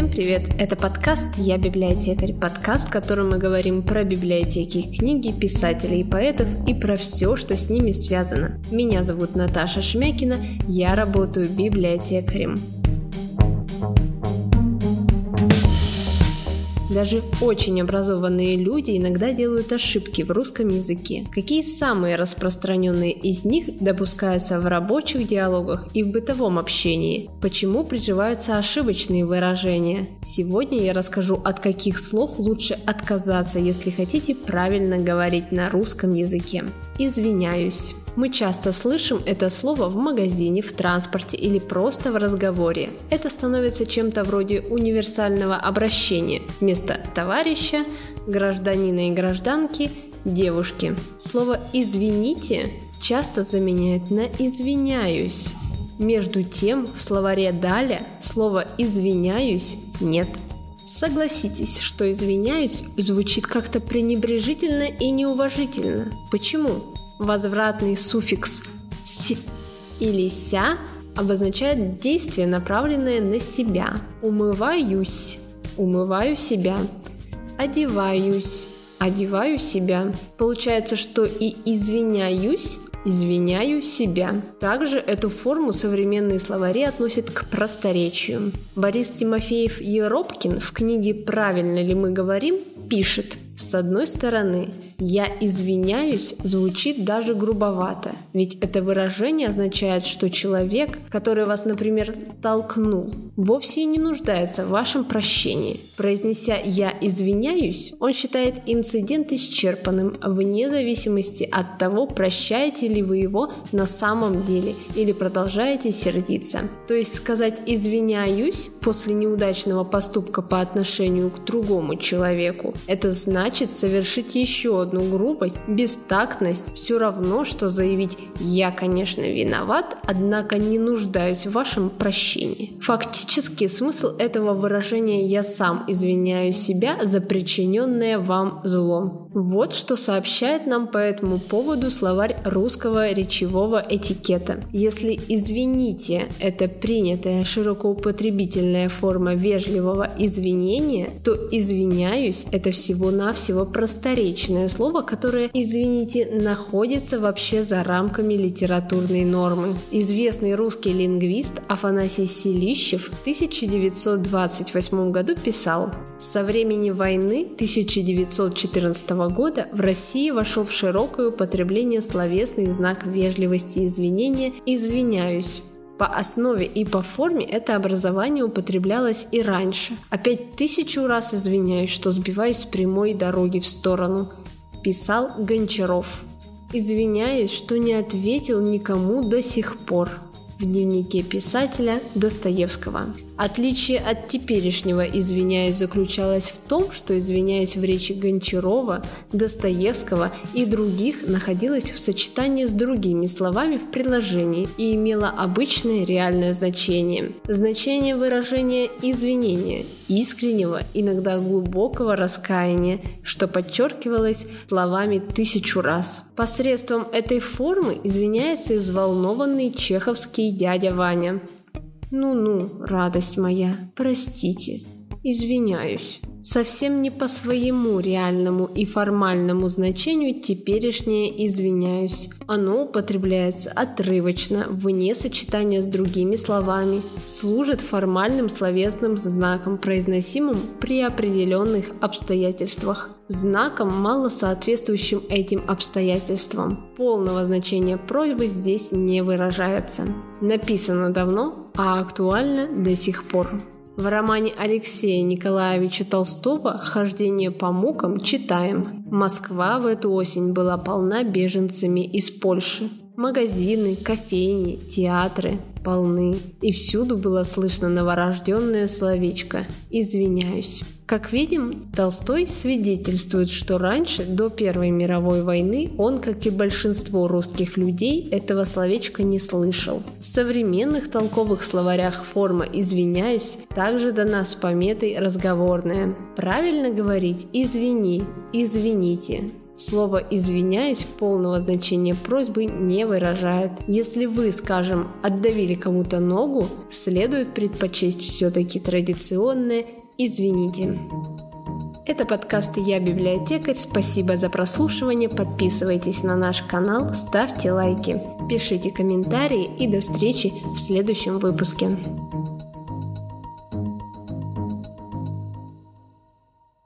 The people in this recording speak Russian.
Всем привет! Это подкаст «Я библиотекарь», подкаст, в котором мы говорим про библиотеки, книги, писателей и поэтов и про все, что с ними связано. Меня зовут Наташа Шмякина, я работаю библиотекарем. Даже очень образованные люди иногда делают ошибки в русском языке. Какие самые распространенные из них допускаются в рабочих диалогах и в бытовом общении? Почему приживаются ошибочные выражения? Сегодня я расскажу, от каких слов лучше отказаться, если хотите правильно говорить на русском языке. Извиняюсь. Мы часто слышим это слово в магазине, в транспорте или просто в разговоре. Это становится чем-то вроде универсального обращения. Вместо товарища, гражданина и гражданки, девушки. Слово «извините» часто заменяют на «извиняюсь». Между тем, в словаре «Даля» слова «извиняюсь» нет. Согласитесь, что «извиняюсь» звучит как-то пренебрежительно и неуважительно. Почему? Возвратный суффикс «сь» или «ся» обозначает действие, направленное на себя. Умываюсь – умываю себя. Одеваюсь – одеваю себя. Получается, что и «извиняюсь» – извиняю себя. Также эту форму современные словари относят к просторечию. Борис Тимофеев Еропкин в книге «Правильно ли мы говорим?» пишет: с одной стороны, «я извиняюсь» звучит даже грубовато, ведь это выражение означает, что человек, который вас, например, толкнул, вовсе не нуждается в вашем прощении. Произнеся «я извиняюсь», он считает инцидент исчерпанным, вне зависимости от того, прощаете ли вы его на самом деле или продолжаете сердиться. То есть сказать «извиняюсь» после неудачного поступка по отношению к другому человеку – это значит совершить еще одну грубость, бестактность, все равно, что заявить «я, конечно, виноват, однако не нуждаюсь в вашем прощении». Фактически смысл этого выражения «я сам извиняю себя за причиненное вам зло». Вот что сообщает нам по этому поводу словарь русского речевого этикета. Если «извините» – это принятая широкоупотребительная форма вежливого извинения, то «извиняюсь» – это всего-навсего просторечное слово, которое, извините, находится вообще за рамками литературной нормы. Известный русский лингвист Афанасий Селищев в 1928 году писал: «Со времени войны 1914 года в России вошел в широкое употребление словесный знак вежливости извинения «извиняюсь». По основе и по форме это образование употреблялось и раньше. Опять тысячу раз извиняюсь, что сбиваюсь с прямой дороги в сторону», – писал Гончаров. «Извиняюсь, что не ответил никому до сих пор» в дневнике писателя Достоевского. Отличие от теперешнего «извиняюсь» заключалось в том, что «извиняюсь» в речи Гончарова, Достоевского и других находилось в сочетании с другими словами в предложении и имело обычное реальное значение. Значение выражения «извинения» – искреннего, иногда глубокого раскаяния, что подчеркивалось словами «тысячу раз». Посредством этой формы извиняется и взволнованный чеховский дядя Ваня. «Ну-ну, радость моя, простите, извиняюсь». Совсем не по своему реальному и формальному значению теперешнее «извиняюсь». Оно употребляется отрывочно, вне сочетания с другими словами, служит формальным словесным знаком, произносимым при определенных обстоятельствах, знаком, мало соответствующим этим обстоятельствам. Полного значения просьбы здесь не выражается. Написано давно, а актуально до сих пор. В романе Алексея Николаевича Толстого «Хождение по мукам» читаем: «Москва в эту осень была полна беженцами из Польши. Магазины, кофейни, театры полны, и всюду было слышно новорожденное словечко «извиняюсь». Как видим, Толстой свидетельствует, что раньше, до Первой мировой войны, он, как и большинство русских людей, этого словечка не слышал. В современных толковых словарях форма «извиняюсь» также дана с пометой «разговорная». Правильно говорить «извини», «извините». Слово «извиняюсь» полного значения просьбы не выражает. Если вы, скажем, отдавили кому-то ногу, следует предпочесть все-таки традиционное «извините». Это подкаст «Я библиотекарь». Спасибо за прослушивание. Подписывайтесь на наш канал, ставьте лайки, пишите комментарии и до встречи в следующем выпуске.